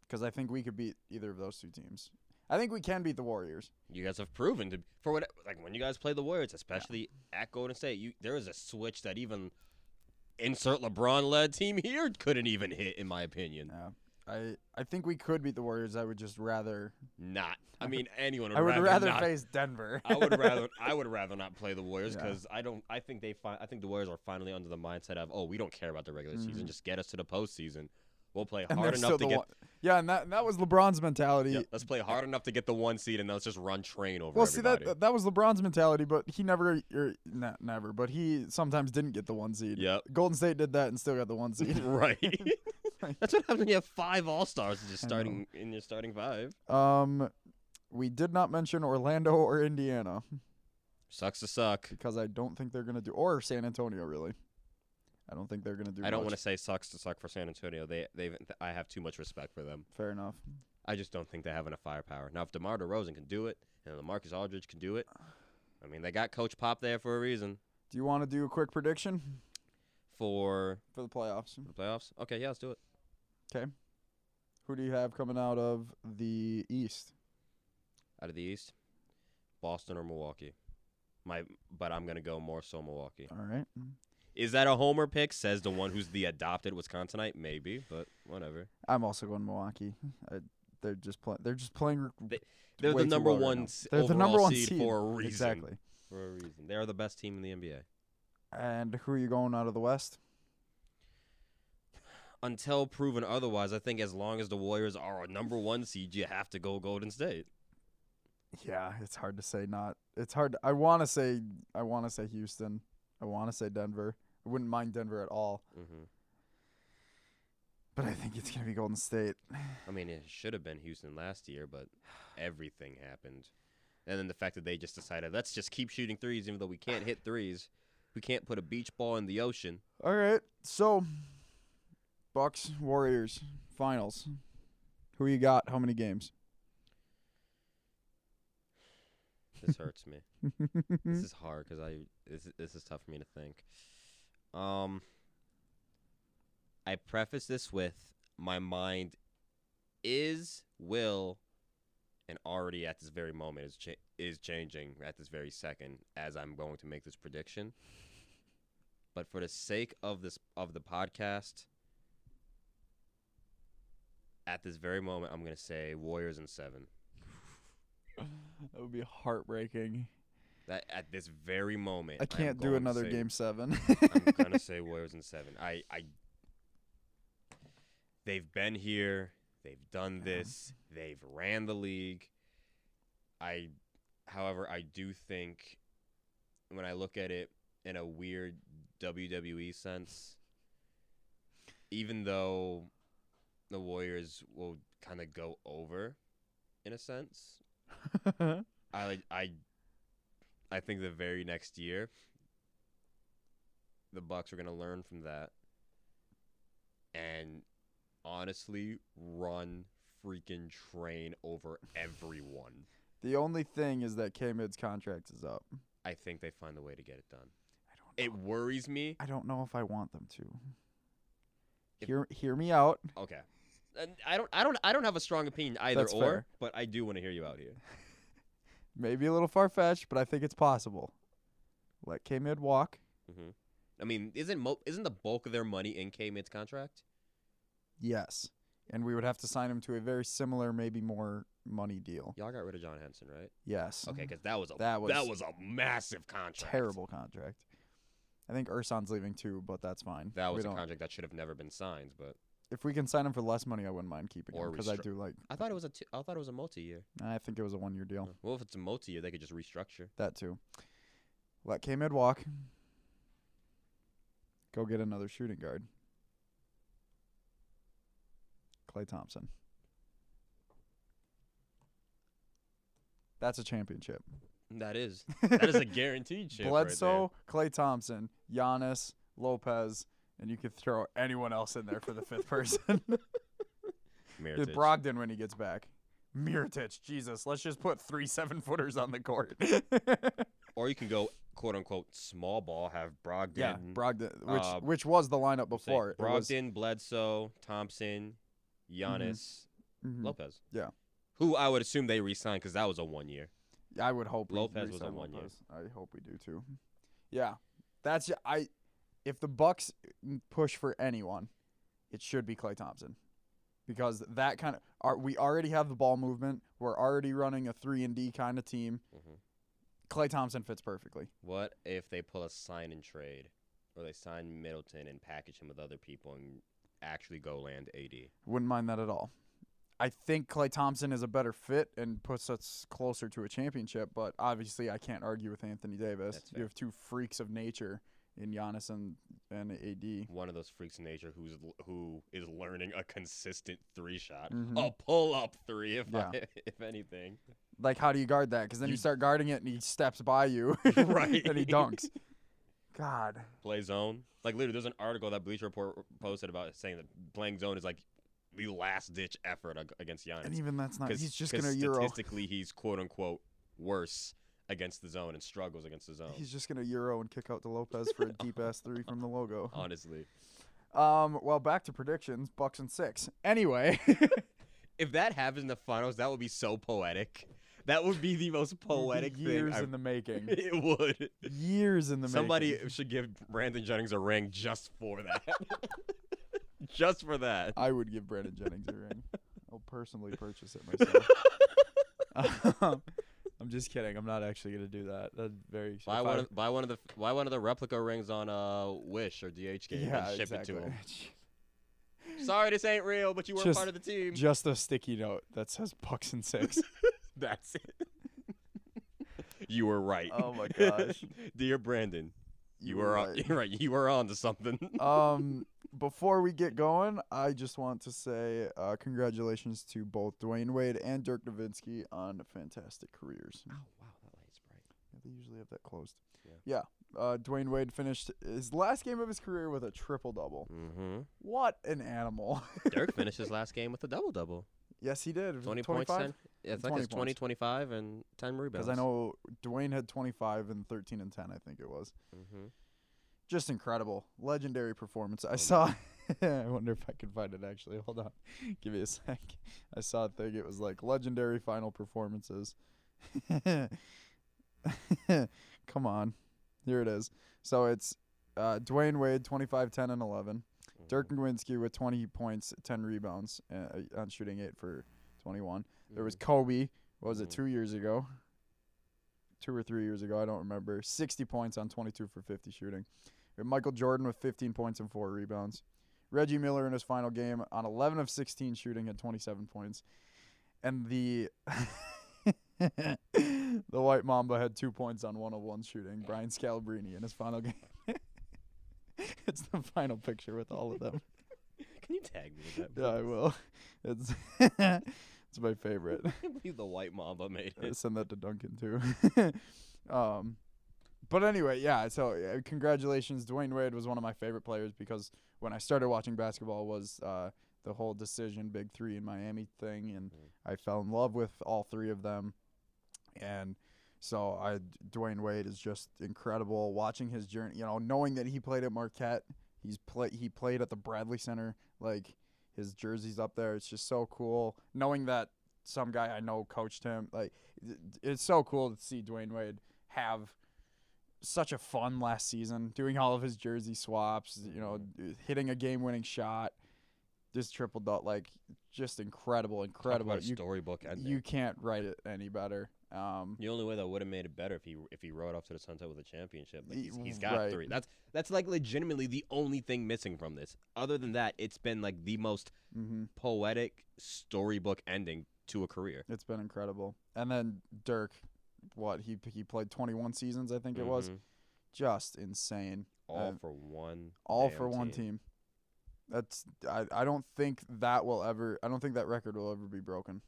Because I think we could beat either of those two teams. I think we can beat the Warriors. You guys have proven to for what like when you guys play the Warriors, especially yeah. at Golden State, you there is a switch that even insert LeBron-led team here couldn't even hit, in my opinion. Yeah. I, I think we could beat the Warriors. I would just rather not. I mean, anyone would I would rather, rather not. face Denver. I would rather I would rather not play the Warriors because yeah. I don't. I think they. Fi- I think the Warriors are finally under the mindset of, oh, we don't care about the regular mm-hmm. season. Just get us to the postseason. We'll play and hard enough to get. One. Yeah, and that, and that was LeBron's mentality. Yeah, let's play hard enough to get the one seed, and let's just run train over. Well, everybody. see that that was LeBron's mentality, but he never, or, nah, never, but he sometimes didn't get the one seed. Yeah, Golden State did that and still got the one seed. right. That's what happens when you have five All-Stars just starting in your starting five. Um, we did not mention Orlando or Indiana. Sucks to suck. Because I don't think they're going to do – or San Antonio, really. I don't think they're going to do I don't want to say sucks to suck for San Antonio. They, they've, I have too much respect for them. Fair enough. I just don't think they have enough firepower. Now, if DeMar DeRozan can do it and LaMarcus Aldridge can do it, I mean, they got Coach Pop there for a reason. Do you want to do a quick prediction? For? For the playoffs. For the playoffs? Okay, yeah, let's do it. Okay. Who do you have coming out of the East? Out of the East? Boston or Milwaukee. My, But I'm going to go more so Milwaukee. All right. Is that a homer pick, says the one who's the adopted Wisconsinite? Maybe, but whatever. I'm also going Milwaukee. I, they're just playing. They're just playing. They, they're the number one. Right s- they're the number one seed, seed for a reason. Exactly. For a reason. They are the best team in the N B A. And who are you going out of the West? Until proven otherwise, I think as long as the Warriors are a number one seed, you have to go Golden State. Yeah, it's hard to say not. It's hard. To, I want to say. I want to say Houston. I want to say Denver. I wouldn't mind Denver at all. Mm-hmm. But I think it's going to be Golden State. I mean, it should have been Houston last year, but everything happened. And then the fact that they just decided, let's just keep shooting threes even though we can't hit threes. We can't put a beach ball in the ocean. All right. So, Bucks, Warriors, finals. Who you got? How many games? This hurts me. This is hard because I this, this is tough for me to think. Um, I preface this with my mind is, will, and already at this very moment is cha- is changing at this very second as I'm going to make this prediction. But for the sake of this of the podcast, at this very moment, I'm gonna say Warriors in seven. That would be heartbreaking. That at this very moment, I can't do another say, game seven. I'm gonna say Warriors in seven. I, I, they've been here. They've done this. They've ran the league. I, however, I do think when I look at it in a weird W W E sense, even though the Warriors will kind of go over, in a sense. I I I think the very next year the Bucks are going to learn from that and honestly run freaking train over everyone. The only thing is that K-Mid's contract is up. I think they find a way to get it done. I don't know. It worries me. I don't know if I want them to. If, hear hear me out. Okay. I don't, I don't, I don't have a strong opinion either. That's or, fair. But I do want to hear you out here. Maybe a little far fetched, but I think it's possible. Let K-Mid walk. Mm-hmm. I mean, isn't mo- isn't the bulk of their money in K-Mid's contract? Yes, and we would have to sign him to a very similar, maybe more money deal. Y'all got rid of John Henson, right? Yes. Okay, because that was a that was, that was a massive contract. Terrible contract. I think Ersan's leaving too, but that's fine. That was we a don't... contract that should have never been signed, but. If we can sign him for less money, I wouldn't mind keeping or him because restru- I do like. I thought it was a. T- I thought it was a multi-year. I think it was a one-year deal. Well, if it's a multi-year, they could just restructure that too. Let K-Mid walk. Go get another shooting guard. Klay Thompson. That's a championship. That is. That is a guaranteed chip. Bledsoe, right, Klay Thompson, Giannis, Lopez. And you could throw anyone else in there for the fifth person. Brogdon when he gets back. Mirotić, Jesus. Let's just put three seven-footers on the court. Or you can go, quote-unquote, small ball, have Brogdon. Yeah, Brogdon, which uh, which was the lineup before. Brogdon, was... Bledsoe, Thompson, Giannis, mm-hmm. Lopez. Yeah. Who I would assume they re-signed because that was a one-year. I would hope. Lopez was a one-year. I hope we do, too. Yeah. That's – I – if the Bucks push for anyone, it should be Klay Thompson, because that kind of are, we already have the ball movement. We're already running a three and D kind of team. Mm-hmm. Klay Thompson fits perfectly. What if they pull a sign and trade, or they sign Middleton and package him with other people and actually go land A D? Wouldn't mind that at all. I think Klay Thompson is a better fit and puts us closer to a championship. But obviously, I can't argue with Anthony Davis. You have two freaks of nature. in Giannis and, and A D. One of those freaks in nature who's who is learning a consistent three shot, mm-hmm. a pull up three, if yeah. I, if anything. Like, how do you guard that? Because then you, you start guarding it, and he steps by you, right? And he dunks. God. Play zone. Like, literally, there's an article that Bleacher Report posted about saying that playing zone is like the last ditch effort against Giannis. And even that's not. He's just gonna Euro. Statistically, he's quote unquote worse against the zone and struggles against the zone. He's just gonna Euro and kick out to Lopez for a deep ass three from the logo. Honestly. Um. Well, back to predictions. Bucks and six. Anyway. If that happens in the finals, that would be so poetic. That would be the most poetic Years thing. Years in I've, the making. It would. Years in the Somebody making. Somebody should give Brandon Jennings a ring just for that. Just for that. I would give Brandon Jennings a ring. I'll personally purchase it myself. um, I'm just kidding. I'm not actually going to do that. That's very buy one, of, buy one of the buy one of the replica rings on uh, Wish or D H K yeah, and ship exactly. it to him. Sorry this ain't real, but you weren't just, part of the team. Just a sticky note that says Bucks and Six. That's it. You were right. Oh my gosh. Dear Brandon, you, you were right. On, you're right. You were on to something. um, before we get going, I just want to say uh, congratulations to both Dwayne Wade and Dirk Nowitzki on fantastic careers. Oh, wow. That light's bright. Yeah, they usually have that closed. Yeah. yeah uh, Dwayne Wade finished his last game of his career with a triple-double. Mm-hmm. What an animal. Dirk finished his last game with a double-double. Yes, he did. twenty points, ten. Yeah, it's like it's twenty, twenty-five, and ten rebounds. Because I know Dwayne had twenty-five and thirteen and ten, I think it was. Mm-hmm. Just incredible. Legendary performance. I saw – I wonder if I could find it, actually. Hold on. Give me a sec. I saw a thing. It was like legendary final performances. Come on. Here it is. So it's uh, Dwayne Wade, twenty-five, ten, and eleven. Dirk Nowitzki with twenty points, ten rebounds, uh, on shooting eight for twenty-one. There was Kobe. What was it? Two years ago, two or three years ago. I don't remember. Sixty points on twenty-two for fifty shooting. We had Michael Jordan with fifteen points and four rebounds. Reggie Miller in his final game on eleven of sixteen shooting had twenty-seven points, and the the White Mamba had two points on one of one shooting. Brian Scalabrine in his final game. It's the final picture with all of them. Can you tag me with that, please? Yeah, I will. It's it's my favorite. I can't believe the White Mamba made it. I send that to Duncan, too. um, but anyway, yeah, so uh, congratulations. Dwayne Wade was one of my favorite players because when I started watching basketball was uh, the whole Decision Big Three in Miami thing, and mm-hmm. I fell in love with all three of them. And so I, Dwayne Wade is just incredible. Watching his journey, you know, knowing that he played at Marquette, he's play he played at the Bradley Center. Like, his jersey's up there. It's just so cool. Knowing that some guy I know coached him, like, it's so cool to see Dwayne Wade have such a fun last season, doing all of his jersey swaps. You know, hitting a game-winning shot. This triple dot, like, just incredible, incredible. Talk about you, a storybook ending. You can't write it any better. Um, the only way that would have made it better if he if he rode off to the sunset with a championship. Like, he's, he's got right. three. That's that's like legitimately the only thing missing from this. Other than that, it's been like the most mm-hmm. poetic storybook ending to a career. It's been incredible. And then Dirk, what he he played twenty-one seasons, I think mm-hmm. it was, just insane. All uh, for one. All for one team. team. That's I I don't think that will ever. I don't think that record will ever be broken.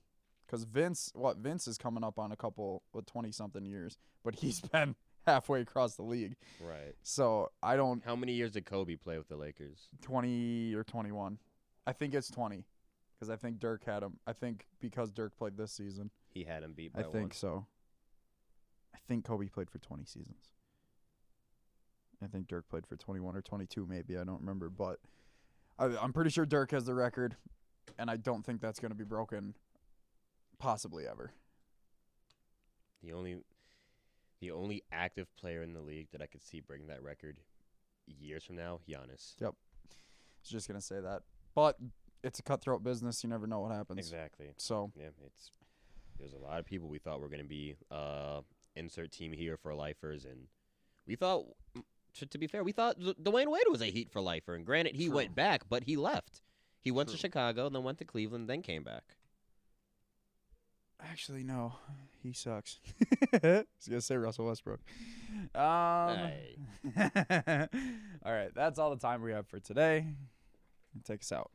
Because Vince, what, Vince is coming up on a couple with twenty-something years, but he's been halfway across the league. Right. So I don't. How many years did Kobe play with the Lakers? twenty or twenty-one. I think it's twenty because I think Dirk had him. I think because Dirk played this season. He had him beat by one. I think one. so. I think Kobe played for twenty seasons. I think Dirk played for twenty-one or twenty-two maybe. I don't remember, but I, I'm pretty sure Dirk has the record, and I don't think that's going to be broken. Possibly ever. The only the only active player in the league that I could see breaking that record years from now, Giannis. Yep. I was just going to say that. But it's a cutthroat business. You never know what happens. Exactly. So yeah, it's there's a lot of people we thought were going to be uh, insert team here for lifers. And we thought, to, to be fair, we thought Dwayne Wade was a Heat for lifer. And granted, he True. went back, but he left. He went True. to Chicago, then went to Cleveland, then came back. Actually, no. He sucks. I was going to say Russell Westbrook. Um, hey. All right. That's all the time we have for today. Take us out.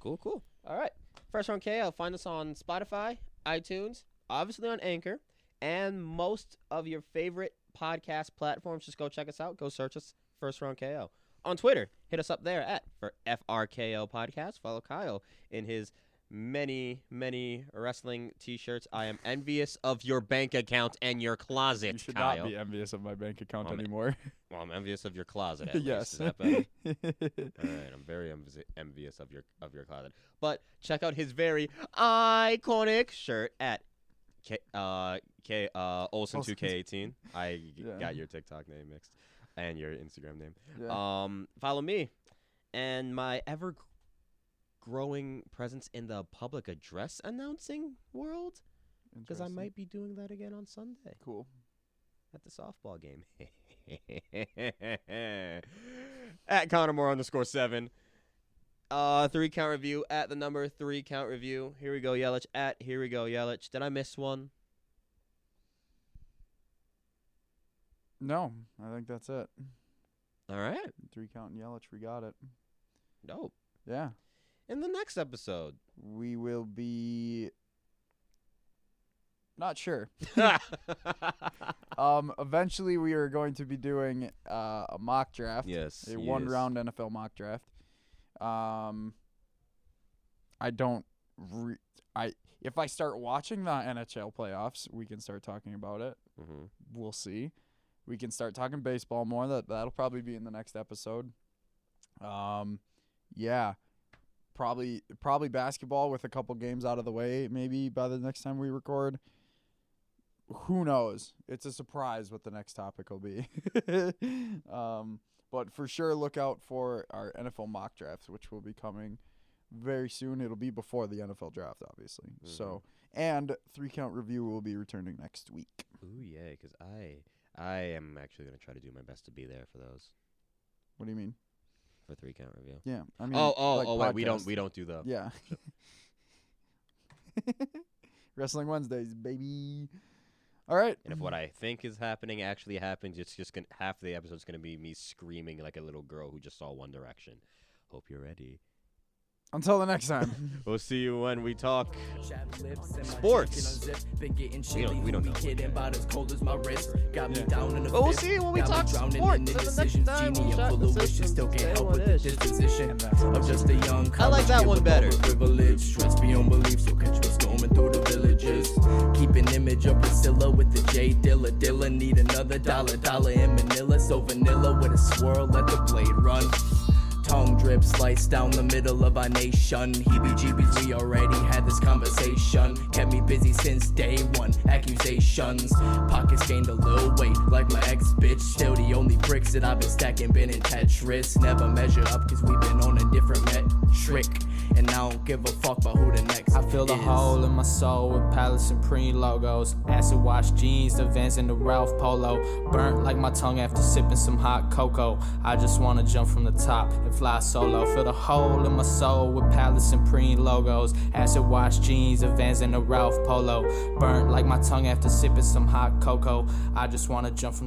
Cool, cool. All right. Fresh on K L. Find us on Spotify, iTunes, obviously on Anchor, and most of your favorite podcast platforms. Just go check us out. Go search us, First Round K O. On Twitter, hit us up there at for F R K O Podcast. Follow Kyle in his many, many wrestling T-shirts. I am envious of your bank account and your closet, Kyle. You should Kyle. not be envious of my bank account well, anymore. Well, I'm envious of your closet, at yes. least. Is that better? All right, I'm very envi- envious of your of your closet. But check out his very iconic shirt at K, uh, K, uh, Olsen two K eighteen. I yeah. got your TikTok name mixed and your Instagram name. Yeah. Um, follow me and my ever growing presence in the public address announcing world, because I might be doing that again on Sunday. Cool. At the softball game. At Connormore underscore seven. Uh, three count review at the number three count review. Here we go, Yelich. At here we go, Yelich. Did I miss one? No, I think that's it. All right. Three count and Yelich. We got it. Dope. Yeah. In the next episode, we will be not sure. um, eventually, we are going to be doing uh, a mock draft. Yes. A one yes. round N F L mock draft. Um, I don't. Re- I if I start watching the N H L playoffs, we can start talking about it. Mm-hmm. We'll see. We can start talking baseball more. That that'll probably be in the next episode. Um, yeah, probably probably basketball with a couple games out of the way. Maybe by the next time we record. Who knows? It's a surprise what the next topic will be. um. But for sure, look out for our N F L mock drafts, which will be coming very soon. It'll be before the N F L draft, obviously. Mm-hmm. So, and three count review will be returning next week. Ooh, yeah, because I, I am actually going to try to do my best to be there for those. What do you mean? For three count review? Yeah, I mean. Oh, oh, like oh! Podcasts. Wait, we don't, we don't do the. Yeah. Wrestling Wednesdays, baby. All right. And if what I think is happening actually happens, it's just gonna, half the episode's going to be me screaming like a little girl who just saw One Direction. Hope you're ready. Until the next time. We'll see you when we talk sports. We don't, we don't know. But we'll see you when we talk sports. In the next time. I like that one better. Keep an image of Priscilla with the J Dilla Dilla. Need another dollar dollar in Manila. So vanilla with a swirl. Let the blade run. Tongue drip slice down the middle of our nation. Heebie-jeebies, we already had this conversation. Kept me busy since day one. Accusations. Pockets gained a little weight, like my ex-bitch. Still the only bricks that I've been stacking been in Tetris. Never measure up, cause we've been on a different metric. And I don't give a fuck about who the next I feel is. A hole in my soul with Palace and Supreme logos. Acid wash jeans, the Vans and the Ralph Polo. Burnt like my tongue after sipping some hot cocoa. I just wanna jump from the top and fly solo. Feel the hole in my soul with Palace and Supreme logos. Acid wash jeans, the Vans and the Ralph Polo. Burnt like my tongue after sipping some hot cocoa. I just wanna jump from